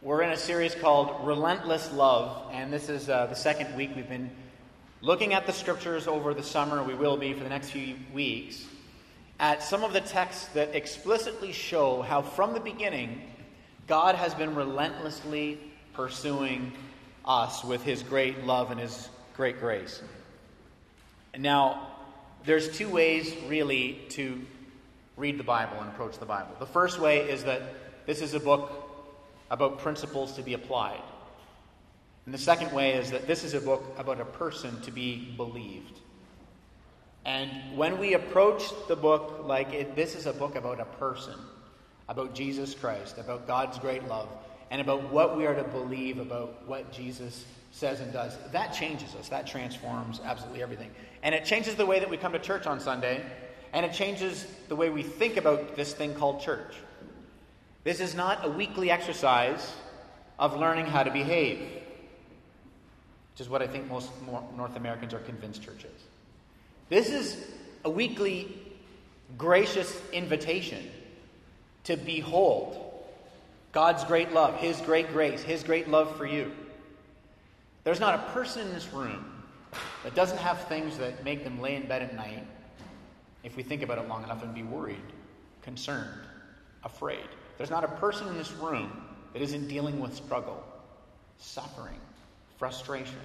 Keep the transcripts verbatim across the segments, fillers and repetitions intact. We're in a series called Relentless Love, and this is uh, the second week. We've been looking at the scriptures over the summer. We will be for the next few weeks at some of the texts that explicitly show how from the beginning God has been relentlessly pursuing us with his great love and his great grace. Now, there's two ways really to read the Bible and approach the Bible. The first way is that this is a book about principles to be applied. And the second way is that this is a book about a person to be believed. And when we approach the book like it, this is a book about a person, about Jesus Christ, about God's great love, and about what we are to believe about what Jesus says and does, that changes us. That transforms absolutely everything. And it changes the way that we come to church on Sunday, and it changes the way we think about this thing called church. This is not a weekly exercise of learning how to behave, which is what I think most North Americans are convinced church is. This is a weekly gracious invitation to behold God's great love, his great grace, his great love for you. There's not a person in this room that doesn't have things that make them lay in bed at night, if we think about it long enough, and be worried, concerned, afraid. There's not a person in this room that isn't dealing with struggle, suffering, frustration.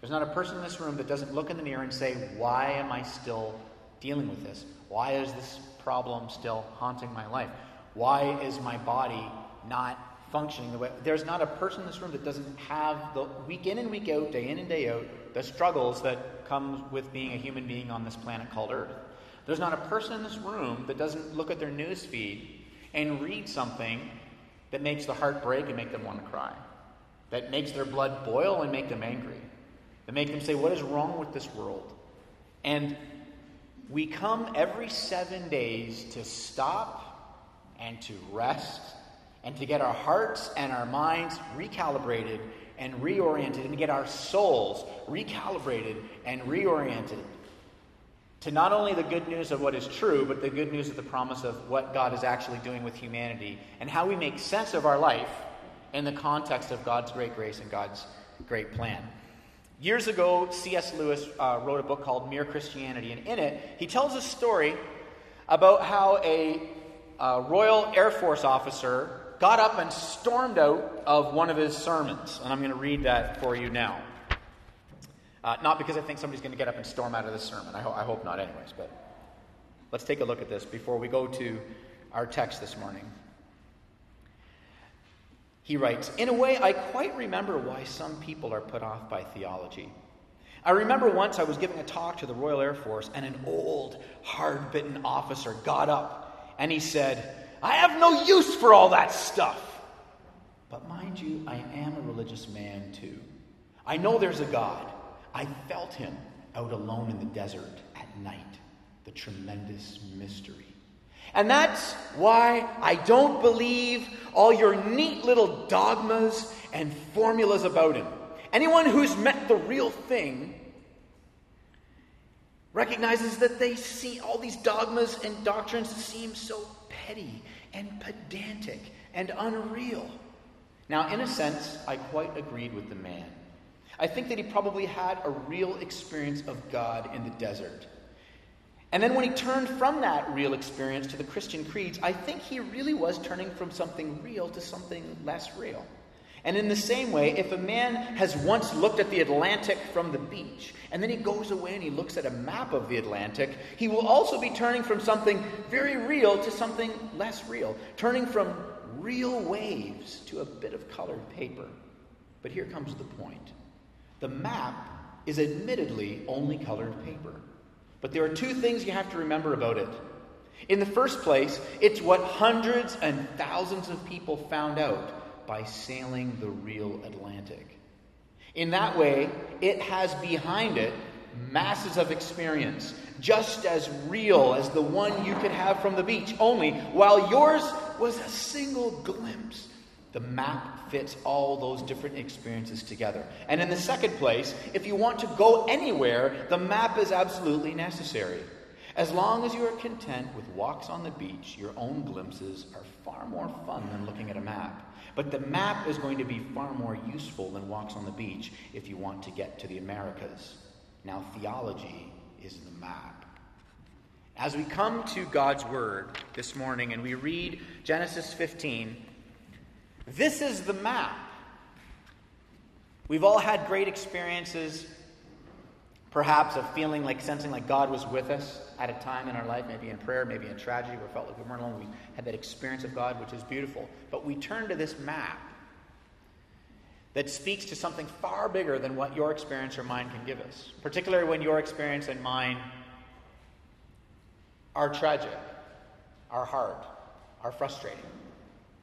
There's not a person in this room that doesn't look in the mirror and say, why am I still dealing with this? Why is this problem still haunting my life? Why is my body not functioning the way? There's not a person in this room that doesn't have, the week in and week out, day in and day out, the struggles that come with being a human being on this planet called Earth. There's not a person in this room that doesn't look at their news feed and read something that makes the heart break and make them want to cry, that makes their blood boil and make them angry, that make them say, what is wrong with this world? And we come every seven days to stop and to rest and to get our hearts and our minds recalibrated and reoriented, and to get our souls recalibrated and reoriented to not only the good news of what is true, but the good news of the promise of what God is actually doing with humanity and how we make sense of our life in the context of God's great grace and God's great plan. Years ago, C S Lewis uh, wrote a book called Mere Christianity, and in it, he tells a story about how a uh, Royal Air Force officer got up and stormed out of one of his sermons, and I'm going to read that for you now. Uh, not because I think somebody's going to get up and storm out of this sermon. I, ho- I hope not anyways, but let's take a look at this before we go to our text this morning. He writes, "In a way, I quite remember why some people are put off by theology. I remember once I was giving a talk to the Royal Air Force, and an old, hard-bitten officer got up, and he said, 'I have no use for all that stuff. But mind you, I am a religious man too. I know there's a God. I felt him out alone in the desert at night, the tremendous mystery. And that's why I don't believe all your neat little dogmas and formulas about him. Anyone who's met the real thing recognizes that they see all these dogmas and doctrines seem so petty and pedantic and unreal.' Now, in a sense, I quite agreed with the man. I think that he probably had a real experience of God in the desert. And then when he turned from that real experience to the Christian creeds, I think he really was turning from something real to something less real. And in the same way, if a man has once looked at the Atlantic from the beach, and then he goes away and he looks at a map of the Atlantic, he will also be turning from something very real to something less real, turning from real waves to a bit of colored paper. But here comes the point. The map is admittedly only colored paper. But there are two things you have to remember about it. In the first place, it's what hundreds and thousands of people found out by sailing the real Atlantic. In that way, it has behind it masses of experience, just as real as the one you could have from the beach, only while yours was a single glimpse, the map fits all those different experiences together. And in the second place, if you want to go anywhere, the map is absolutely necessary. As long as you are content with walks on the beach, your own glimpses are far more fun than looking at a map. But the map is going to be far more useful than walks on the beach if you want to get to the Americas. Now, theology is the map. As we come to God's Word this morning and we read Genesis fifteen, this is the map. We've all had great experiences, perhaps, of feeling like, sensing like God was with us at a time in our life, maybe in prayer, maybe in tragedy, where we felt like we weren't alone. We had that experience of God, which is beautiful. But we turn to this map that speaks to something far bigger than what your experience or mine can give us, particularly when your experience and mine are tragic, are hard, are frustrating.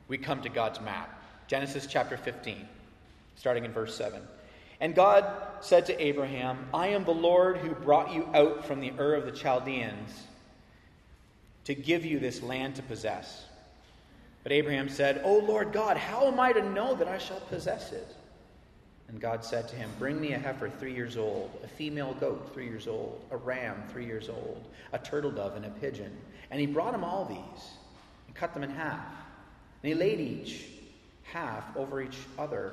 We come to God's map. Genesis chapter fifteen, starting in verse seven. And God said to Abraham, I am the Lord who brought you out from the Ur of the Chaldeans to give you this land to possess. But Abraham said, O Lord God, how am I to know that I shall possess it? And God said to him, Bring me a heifer three years old, a female goat three years old, a ram three years old, a turtle dove and a pigeon. And he brought him all these and cut them in half. And he laid each half over each other,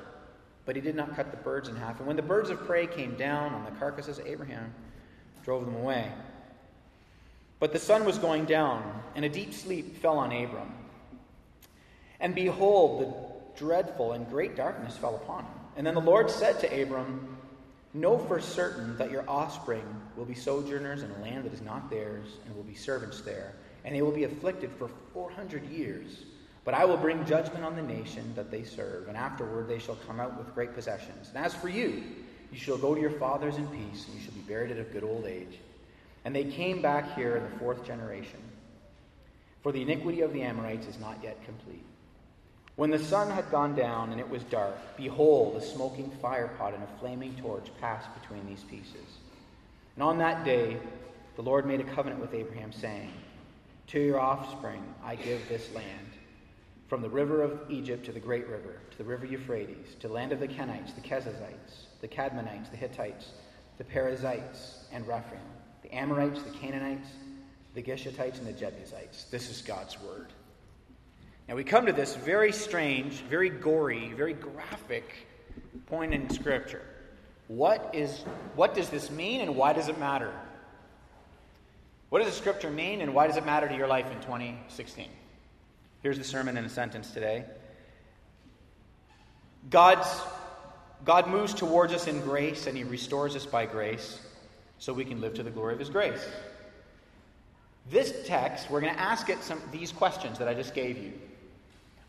but he did not cut the birds in half. And when the birds of prey came down on the carcasses, Abraham drove them away. But the sun was going down, and a deep sleep fell on Abram. And behold, the dreadful and great darkness fell upon him. And then the Lord said to Abram, Know for certain that your offspring will be sojourners in a land that is not theirs, and will be servants there, and they will be afflicted for four hundred years. But I will bring judgment on the nation that they serve, and afterward they shall come out with great possessions. And as for you, you shall go to your fathers in peace, and you shall be buried at a good old age. And they came back here in the fourth generation, for the iniquity of the Amorites is not yet complete. When the sun had gone down and it was dark, behold, a smoking firepot and a flaming torch passed between these pieces. And on that day, the Lord made a covenant with Abraham, saying, To your offspring I give this land, from the river of Egypt to the great river, to the river Euphrates, to the land of the Kenites, the Chazazites, the Kadmonites, the Hittites, the Perizzites, and Raphim, the Amorites, the Canaanites, the Geshittites, and the Jebusites. This is God's word. Now we come to this very strange, very gory, very graphic point in Scripture. What is, what does this mean and why does it matter? What does the Scripture mean and why does it matter to your life in twenty sixteen? Here's the sermon in a sentence today. God's, God moves towards us in grace and He restores us by grace so we can live to the glory of His grace. This text, we're going to ask it some these questions that I just gave you.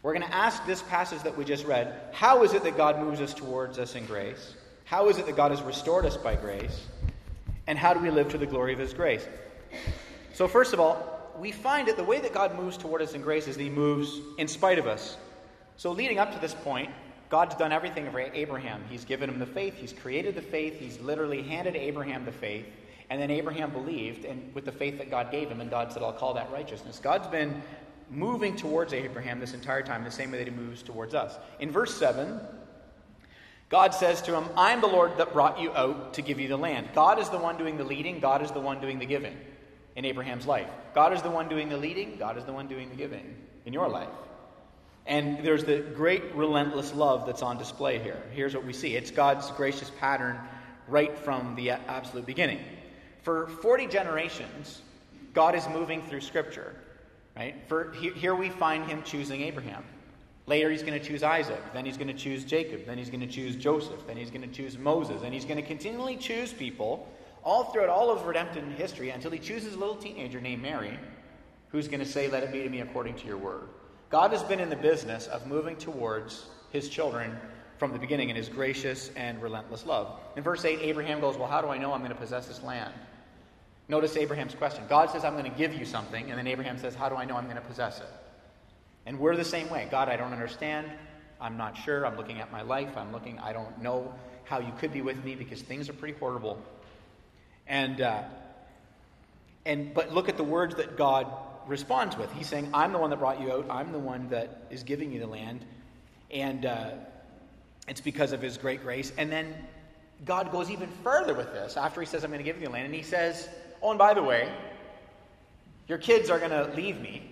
We're going to ask this passage that we just read, how is it that God moves us towards us in grace? How is it that God has restored us by grace? And how do we live to the glory of His grace? So first of all, we find that the way that God moves toward us in grace is that He moves in spite of us. So leading up to this point, God's done everything for Abraham. He's given him the faith. He's created the faith. He's literally handed Abraham the faith. And then Abraham believed, and with the faith that God gave him, and God said, I'll call that righteousness. God's been moving towards Abraham this entire time, the same way that He moves towards us. In verse seven, God says to him, I'm the Lord that brought you out to give you the land. God is the one doing the leading. God is the one doing the giving in Abraham's life. God is the one doing the leading. God is the one doing the giving in your life. And there's the great relentless love that's on display here. Here's what we see. It's God's gracious pattern right from the absolute beginning. For forty generations, God is moving through Scripture. Right? For, here we find Him choosing Abraham. Later He's going to choose Isaac, then He's going to choose Jacob, then He's going to choose Joseph, then He's going to choose Moses, and He's going to continually choose people all throughout all of redemptive history until He chooses a little teenager named Mary, who's going to say, Let it be to me according to your word. God has been in the business of moving towards His children from the beginning in His gracious and relentless love. In verse eight, Abraham goes, Well, how do I know I'm going to possess this land? Notice Abraham's question. God says, I'm going to give you something. And then Abraham says, how do I know I'm going to possess it? And we're the same way. God, I don't understand. I'm not sure. I'm looking at my life. I'm looking. I don't know how you could be with me because things are pretty horrible. And, uh, and but look at the words that God responds with. He's saying, I'm the one that brought you out. I'm the one that is giving you the land. And uh, it's because of His great grace. And then God goes even further with this after He says, I'm going to give you the land. And He says, oh, and by the way, Your kids are going to leave me,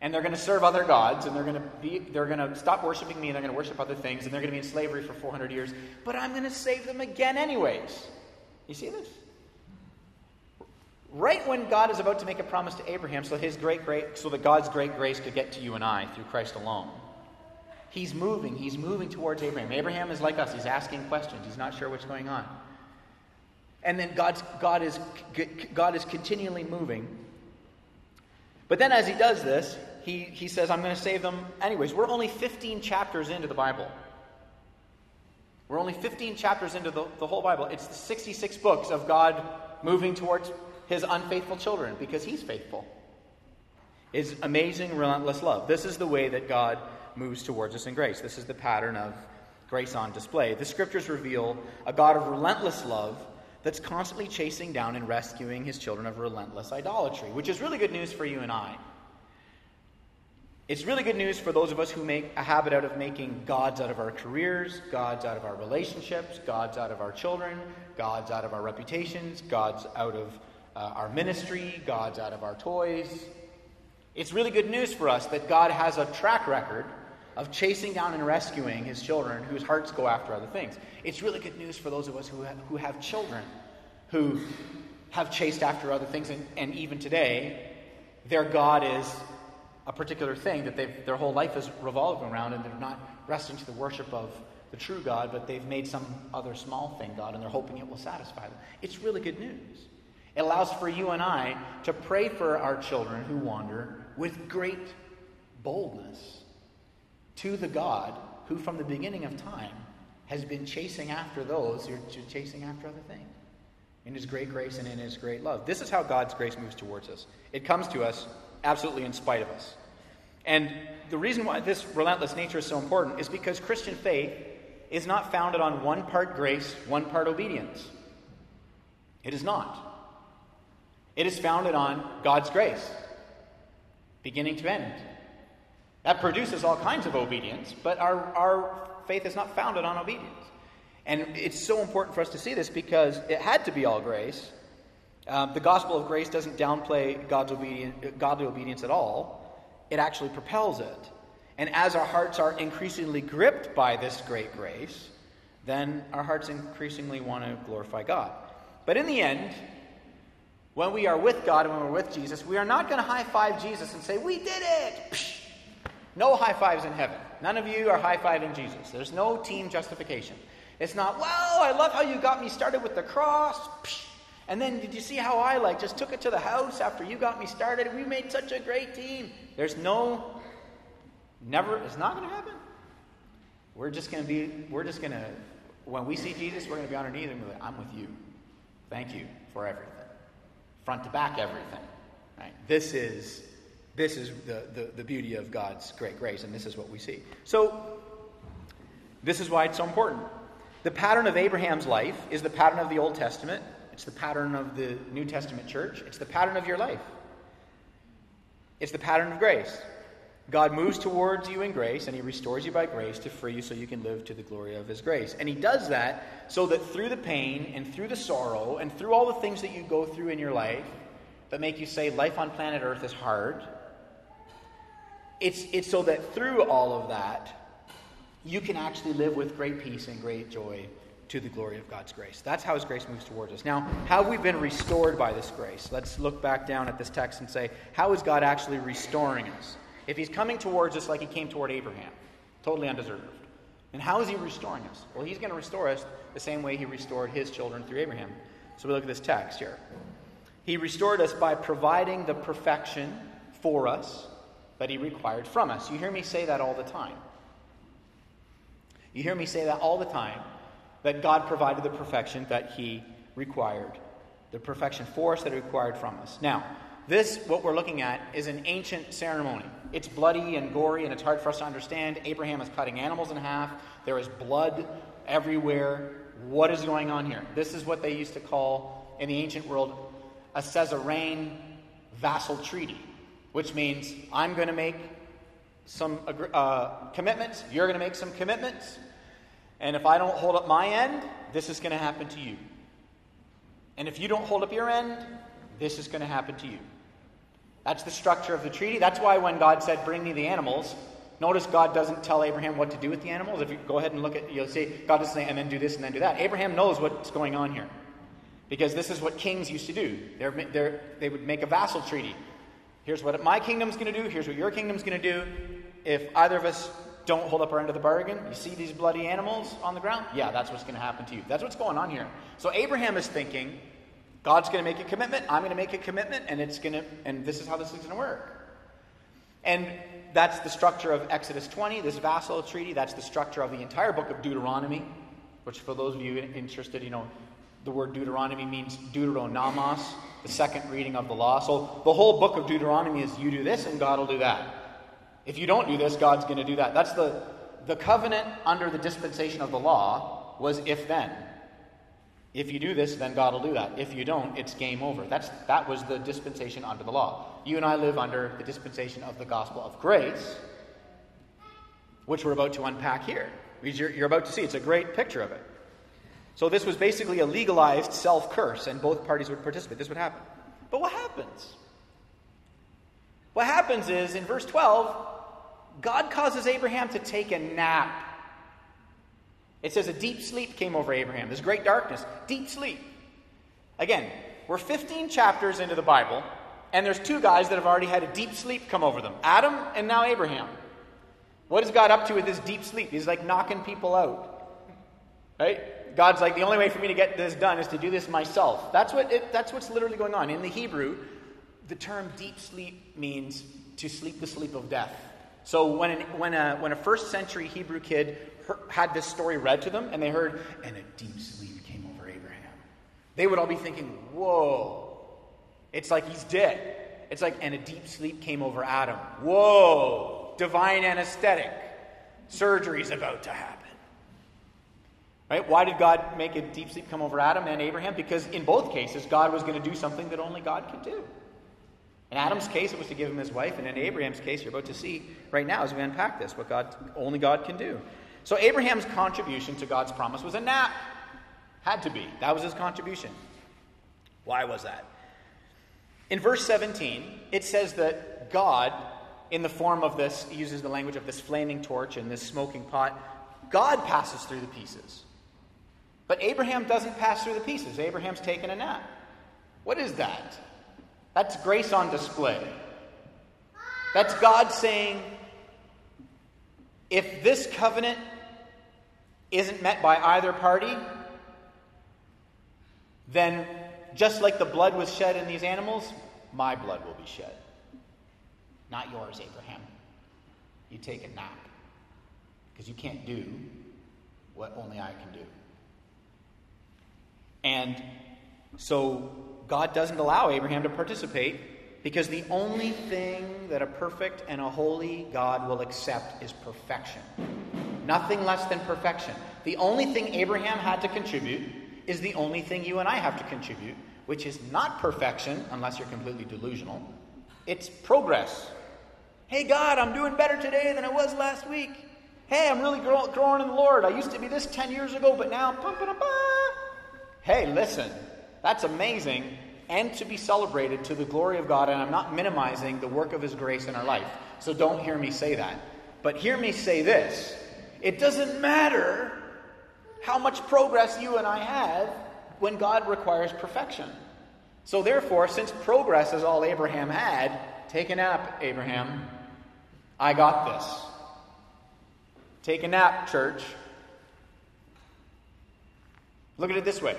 and they're going to serve other gods, and they're going to be, they're going to stop worshiping me, and they're going to worship other things, and they're going to be in slavery for four hundred years, but I'm going to save them again anyways. You see this? Right when God is about to make a promise to Abraham, so his great, great, so that God's great grace could get to you and I through Christ alone, he's moving, he's moving towards Abraham. Abraham is like us, he's asking questions, he's not sure what's going on. And then God's, God is God is continually moving. But then as he does this, he, he says, I'm going to save them anyways. We're only fifteen chapters into the Bible. We're only fifteen chapters into the, the whole Bible. It's the sixty-six books of God moving towards his unfaithful children because he's faithful. His amazing, relentless love. This is the way that God moves towards us in grace. This is the pattern of grace on display. The scriptures reveal a God of relentless love that's constantly chasing down and rescuing his children of relentless idolatry, which is really good news for you and I. It's really good news for those of us who make a habit out of making gods out of our careers, gods out of our relationships, gods out of our children, gods out of our reputations, gods out of uh, our ministry, gods out of our toys. It's really good news for us that God has a track record of chasing down and rescuing his children whose hearts go after other things. It's really good news for those of us who have, who have children who have chased after other things, and, and even today, their God is a particular thing that they've, their whole life is revolving around, and they're not resting to the worship of the true God, but they've made some other small thing God, and they're hoping it will satisfy them. It's really good news. It allows for you and I to pray for our children who wander with great boldness to the God who from the beginning of time has been chasing after those who are chasing after other things in his great grace and in his great love. This is how God's grace moves towards us. It comes to us absolutely in spite of us. And the reason why this relentless nature is so important is because Christian faith is not founded on one part grace, one part obedience. It is not. It is founded on God's grace, beginning to end. That produces all kinds of obedience, but our, our faith is not founded on obedience. And it's so important for us to see this because it had to be all grace. Um, the gospel of grace doesn't downplay God's obedient, godly obedience at all. It actually propels it. And as our hearts are increasingly gripped by this great grace, then our hearts increasingly want to glorify God. But in the end, when we are with God and when we're with Jesus, we are not going to high-five Jesus and say, "We did it!" Psh! No high fives in heaven. None of you are high fiving Jesus. There's no team justification. It's not, "Wow, I love how you got me started with the cross. Psh, and then did you see how I like just took it to the house after you got me started? We made such a great team." There's no, never, it's not going to happen. We're just going to be, we're just going to, when we see Jesus, we're going to be on our knees and be like, "I'm with you. Thank you for everything. Front to back, everything." Right? This is This is the, the, the beauty of God's great grace, and this is what we see. So, this is why it's so important. The pattern of Abraham's life is the pattern of the Old Testament. It's the pattern of the New Testament church. It's the pattern of your life. It's the pattern of grace. God moves towards you in grace, and he restores you by grace to free you so you can live to the glory of his grace. And he does that so that through the pain and through the sorrow and through all the things that you go through in your life that make you say life on planet Earth is hard, It's, it's so that through all of that, you can actually live with great peace and great joy to the glory of God's grace. That's how his grace moves towards us. Now, how have we been restored by this grace? Let's look back down at this text and say, how is God actually restoring us? If he's coming towards us like he came toward Abraham, totally undeserved, then how is he restoring us? Well, he's going to restore us the same way he restored his children through Abraham. So we look at this text here. He restored us by providing the perfection for us that he required from us. You hear me say that all the time. You hear me say that all the time, that God provided the perfection that he required, the perfection for us that he required from us. Now, this, what we're looking at, is an ancient ceremony. It's bloody and gory, and it's hard for us to understand. Abraham is cutting animals in half. There is blood everywhere. What is going on here? This is what they used to call, in the ancient world, a Caesarean vassal treaty, which means I'm going to make some uh, commitments, you're going to make some commitments, and if I don't hold up my end, this is going to happen to you. And if you don't hold up your end, this is going to happen to you. That's the structure of the treaty. That's why when God said, bring me the animals, notice God doesn't tell Abraham what to do with the animals. If you go ahead and look at, you'll see God doesn't say, and then do this and then do that. Abraham knows what's going on here, because this is what kings used to do. They're, they're, they would make a vassal treaty. Here's what my kingdom's going to do. Here's what your kingdom's going to do. If either of us don't hold up our end of the bargain, you see these bloody animals on the ground? Yeah, that's what's going to happen to you. That's what's going on here. So Abraham is thinking, God's going to make a commitment. I'm going to make a commitment, and it's going to, and this is how this is going to work. And that's the structure of Exodus twenty, this vassal treaty. That's the structure of the entire book of Deuteronomy, which for those of you interested, you know, the word Deuteronomy means deuteronomos, the second reading of the law. So the whole book of Deuteronomy is you do this and God will do that. If you don't do this, God's going to do that. That's the, the covenant under the dispensation of the law was if then. If you do this, then God will do that. If you don't, it's game over. That's that was the dispensation under the law. You and I live under the dispensation of the gospel of grace, which we're about to unpack here. You're, you're about to see. It's a great picture of it. So this was basically a legalized self-curse, and both parties would participate. This would happen. But what happens? What happens is, in verse twelve... God causes Abraham to take a nap. It says a deep sleep came over Abraham. This great darkness. Deep sleep. Again, we're fifteen chapters into the Bible, and there's two guys that have already had a deep sleep come over them. Adam and now Abraham. What is God up to with this deep sleep? He's like knocking people out. Right? God's like, the only way for me to get this done is to do this myself. That's what it, that's what's literally going on. In the Hebrew, the term deep sleep means to sleep the sleep of death. So when an, when a when a first century Hebrew kid heard, had this story read to them, and they heard, and a deep sleep came over Abraham, they would all be thinking, whoa, it's like he's dead. It's like, and a deep sleep came over Adam. Whoa, divine anesthetic. Surgery's about to happen. Right? Why did God make a deep sleep come over Adam and Abraham? Because in both cases, God was going to do something that only God could do. In Adam's case, it was to give him his wife, and in Abraham's case, you're about to see right now as we unpack this, what God, only God can do. So Abraham's contribution to God's promise was a nap. Had to be. That was his contribution. Why was that? In verse seventeen, it says that God, in the form of this, he uses the language of this flaming torch and this smoking pot, God passes through the pieces. But Abraham doesn't pass through the pieces. Abraham's taken a nap. What is that? That's grace on display. That's God saying, if this covenant isn't met by either party, then just like the blood was shed in these animals, my blood will be shed. Not yours, Abraham. You take a nap. Because you can't do what only I can do. And so God doesn't allow Abraham to participate, because the only thing that a perfect and a holy God will accept is perfection. Nothing less than perfection. The only thing Abraham had to contribute is the only thing you and I have to contribute, which is not perfection, unless you're completely delusional. It's progress. Hey, God, I'm doing better today than I was last week. Hey, I'm really grow- growing in the Lord. I used to be this ten years ago, but now... Hey, listen... That's amazing and to be celebrated to the glory of God, and I'm not minimizing the work of his grace in our life. So don't hear me say that. But hear me say this. It doesn't matter how much progress you and I have when God requires perfection. So therefore, since progress is all Abraham had, take a nap, Abraham. I got this. Take a nap, church. Look at it this way.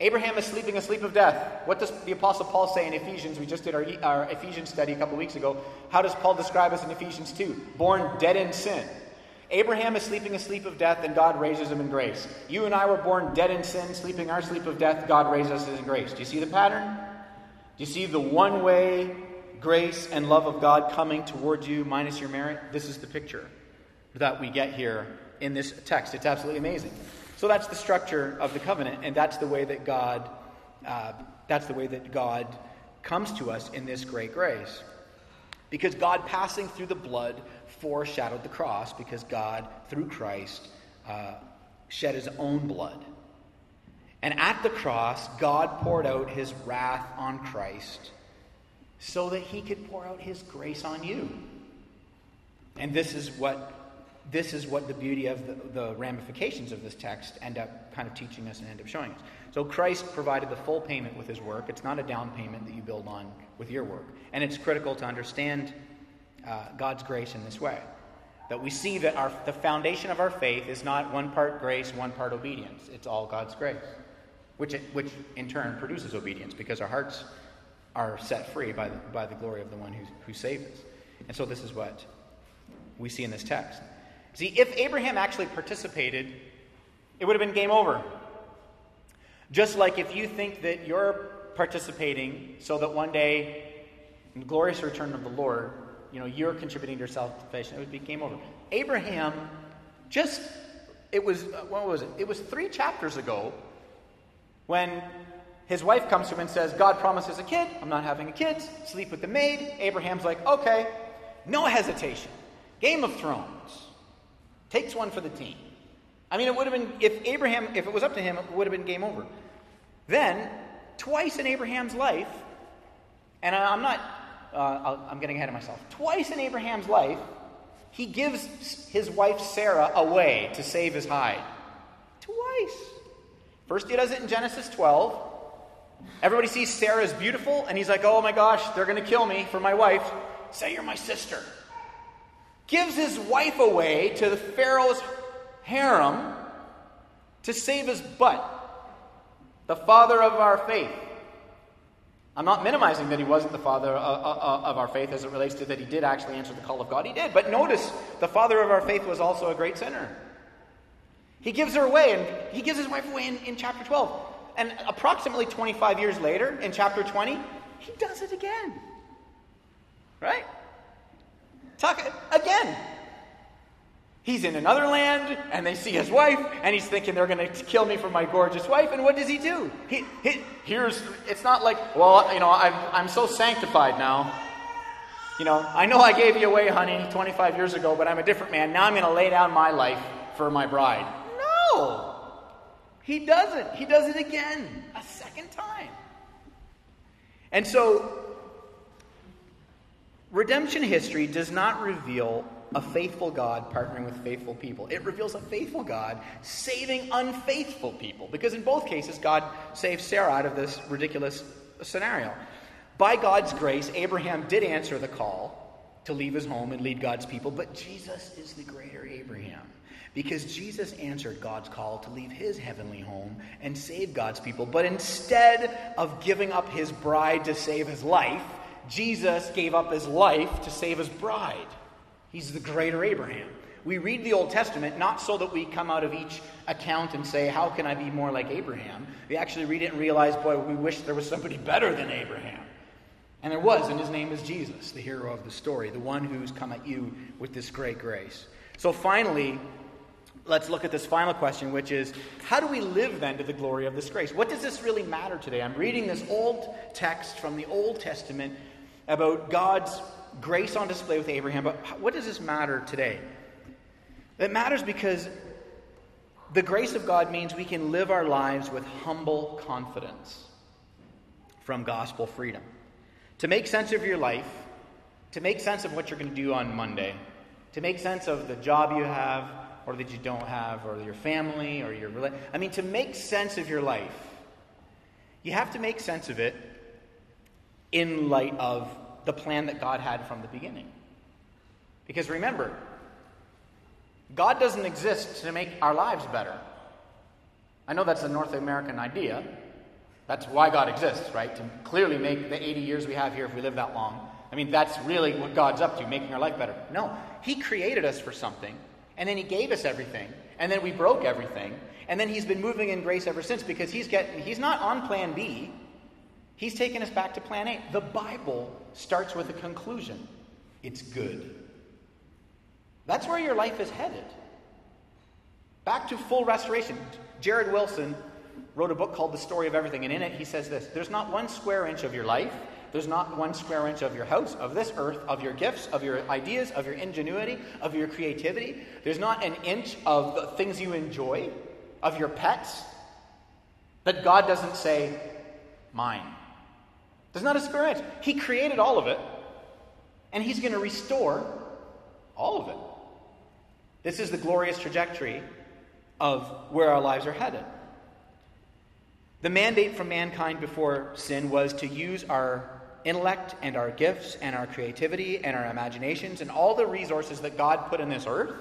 Abraham is sleeping a sleep of death. What does the Apostle Paul say in Ephesians? We just did our, our Ephesians study a couple weeks ago. How does Paul describe us in Ephesians two? Born dead in sin. Abraham is sleeping a sleep of death, and God raises him in grace. You and I were born dead in sin, sleeping our sleep of death. God raises us in grace. Do you see the pattern? Do you see the one-way grace and love of God coming towards you minus your merit? This is the picture that we get here in this text. It's absolutely amazing. So that's the structure of the covenant, and that's the way that God, uh, that's the way that God comes to us in this great grace, because God passing through the blood foreshadowed the cross, because God through Christ uh, shed his own blood, and at the cross God poured out his wrath on Christ so that he could pour out his grace on you. And this is what this is what the beauty of the, the ramifications of this text end up kind of teaching us and end up showing us. So Christ provided the full payment with his work. It's not a down payment that you build on with your work. And it's critical to understand uh, God's grace in this way, that we see that our, the foundation of our faith is not one part grace, one part obedience. It's all God's grace, which it, which in turn produces obedience, because our hearts are set free by the, by the glory of the one who, who saved us. And so this is what we see in this text. See, if Abraham actually participated, it would have been game over. Just like if you think that you're participating so that one day, in the glorious return of the Lord, you know, you're contributing to your salvation, it would be game over. Abraham just, it was, what was it? It was three chapters ago when his wife comes to him and says, God promises a kid, I'm not having a kid, sleep with the maid. Abraham's like, okay, no hesitation. Game of Thrones. Takes one for the team. I mean, it would have been, if Abraham, if it was up to him, it would have been game over. Then, twice in Abraham's life, and I, I'm not, uh, I'm getting ahead of myself. Twice in Abraham's life, he gives his wife Sarah away to save his hide. Twice. First he does it in Genesis twelve. Everybody sees Sarah's beautiful, and he's like, oh my gosh, they're going to kill me for my wife. Say you're my sister. Gives his wife away to the Pharaoh's harem to save his butt. The father of our faith. I'm not minimizing that he wasn't the father of our faith as it relates to that he did actually answer the call of God. He did. But notice, the father of our faith was also a great sinner. He gives her away, and he gives his wife away in, in chapter twelve. And approximately twenty-five years later, in chapter twenty, he does it again. Right? Talk again. He's in another land, and they see his wife, and he's thinking they're going to kill me for my gorgeous wife. And what does he do? He, he here's. It's not like, well, you know, I'm I'm so sanctified now. You know, I know I gave you away, honey, twenty-five years ago, but I'm a different man now. I'm going to lay down my life for my bride. No, he doesn't. He does it again, a second time. And so, redemption history does not reveal a faithful God partnering with faithful people. It reveals a faithful God saving unfaithful people. Because in both cases, God saved Sarah out of this ridiculous scenario. By God's grace, Abraham did answer the call to leave his home and lead God's people. But Jesus is the greater Abraham. Because Jesus answered God's call to leave his heavenly home and save God's people. But instead of giving up his bride to save his life, Jesus gave up his life to save his bride. He's the greater Abraham. We read the Old Testament not so that we come out of each account and say, how can I be more like Abraham? We actually read it and realize, boy, we wish there was somebody better than Abraham. And there was, and his name is Jesus, the hero of the story, the one who's come at you with this great grace. So finally, let's look at this final question, which is, how do we live then to the glory of this grace? What does this really matter today? I'm reading this old text from the Old Testament about God's grace on display with Abraham, but what does this matter today? It matters because the grace of God means we can live our lives with humble confidence from gospel freedom. To make sense of your life, to make sense of what you're going to do on Monday, to make sense of the job you have or that you don't have, or your family, or your rela- I mean, to make sense of your life, you have to make sense of it in light of the plan that God had from the beginning. Because remember, God doesn't exist to make our lives better. I know that's a North American idea. That's why God exists, right? To clearly make the eighty years we have here, if we live that long. I mean, that's really what God's up to, making our life better. No, he created us for something, and then he gave us everything, and then we broke everything, and then he's been moving in grace ever since, because he's getting, he's not on plan B. He's taken us back to plan A. The Bible starts with a conclusion. It's good. That's where your life is headed. Back to full restoration. Jared Wilson wrote a book called The Story of Everything, and in it he says this: there's not one square inch of your life, there's not one square inch of your house, of this earth, of your gifts, of your ideas, of your ingenuity, of your creativity. There's not an inch of the things you enjoy, of your pets, that God doesn't say, mine. There's not a square inch. He created all of it, and he's going to restore all of it. This is the glorious trajectory of where our lives are headed. The mandate from mankind before sin was to use our intellect and our gifts and our creativity and our imaginations and all the resources that God put in this earth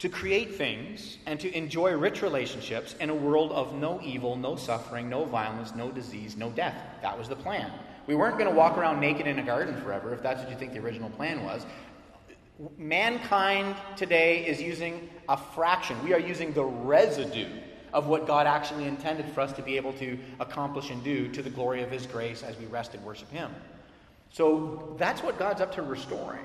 to create things and to enjoy rich relationships in a world of no evil, no suffering, no violence, no disease, no death. That was the plan. We weren't going to walk around naked in a garden forever, if that's what you think the original plan was. Mankind today is using a fraction. We are using the residue of what God actually intended for us to be able to accomplish and do to the glory of his grace as we rest and worship him. So that's what God's up to restoring.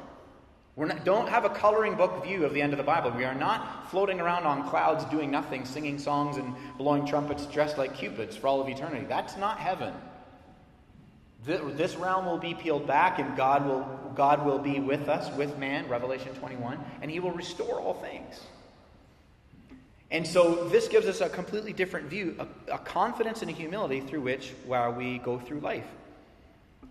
We don't have a coloring book view of the end of the Bible. We are not floating around on clouds doing nothing, singing songs and blowing trumpets dressed like cupids for all of eternity. That's not heaven. This realm will be peeled back, and God will, God will be with us, with man, Revelation twenty-one, and he will restore all things. And so this gives us a completely different view, a, a confidence and a humility through which while we go through life.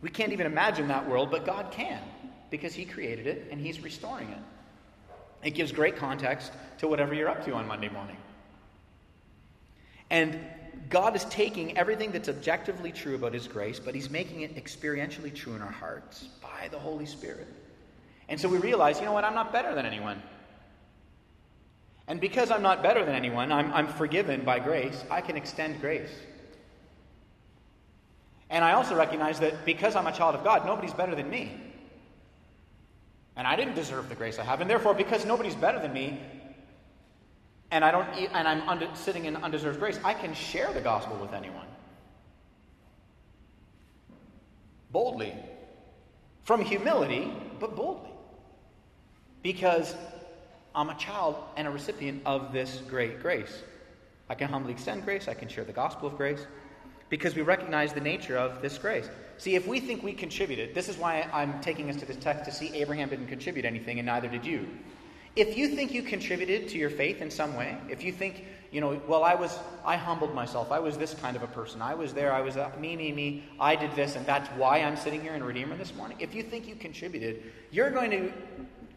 We can't even imagine that world, but God can, because he created it and he's restoring it. It gives great context to whatever you're up to on Monday morning. And God is taking everything that's objectively true about his grace, but he's making it experientially true in our hearts by the Holy Spirit. And so we realize, you know what, I'm not better than anyone. And because I'm not better than anyone, I'm, I'm forgiven by grace, I can extend grace. And I also recognize that because I'm a child of God, nobody's better than me. And I didn't deserve the grace I have. And therefore, because nobody's better than me, and, I don't, and I'm under, sitting in undeserved grace, I can share the gospel with anyone. Boldly. From humility, but boldly. Because I'm a child and a recipient of this great grace. I can humbly extend grace. I can share the gospel of grace because we recognize the nature of this grace. See, if we think we contributed, this is why I'm taking us to this text to see Abraham didn't contribute anything and neither did you. If you think you contributed to your faith in some way, if you think, you know, well, I was, I humbled myself. I was this kind of a person. I was there. I was a, me, me, me. I did this, and that's why I'm sitting here in Redeemer this morning. If you think you contributed, you're going to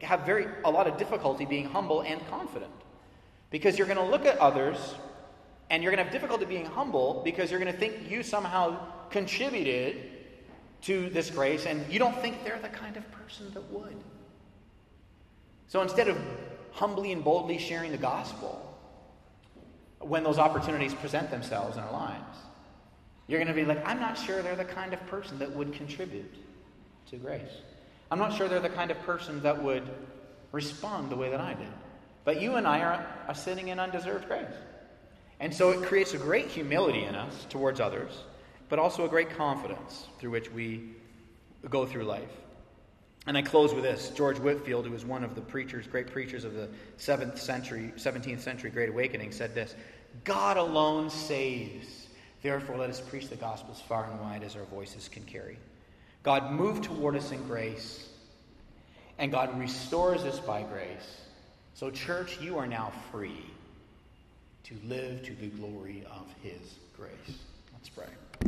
have very a lot of difficulty being humble and confident, because you're going to look at others and you're going to have difficulty being humble because you're going to think you somehow contributed to this grace, and you don't think they're the kind of person that would. So instead of humbly and boldly sharing the gospel when those opportunities present themselves in our lives, you're going to be like, I'm not sure they're the kind of person that would contribute to grace. I'm not sure they're the kind of person that would respond the way that I did. But you and I are, are sitting in undeserved grace. And so it creates a great humility in us towards others, but also a great confidence through which we go through life. And I close with this. George Whitefield, who was one of the preachers, great preachers of the seventh century, seventeenth century Great Awakening, said this: God alone saves. Therefore, let us preach the gospel as far and wide as our voices can carry. God moved toward us in grace, and God restores us by grace. So, church, you are now free to live to the glory of his grace. Let's pray.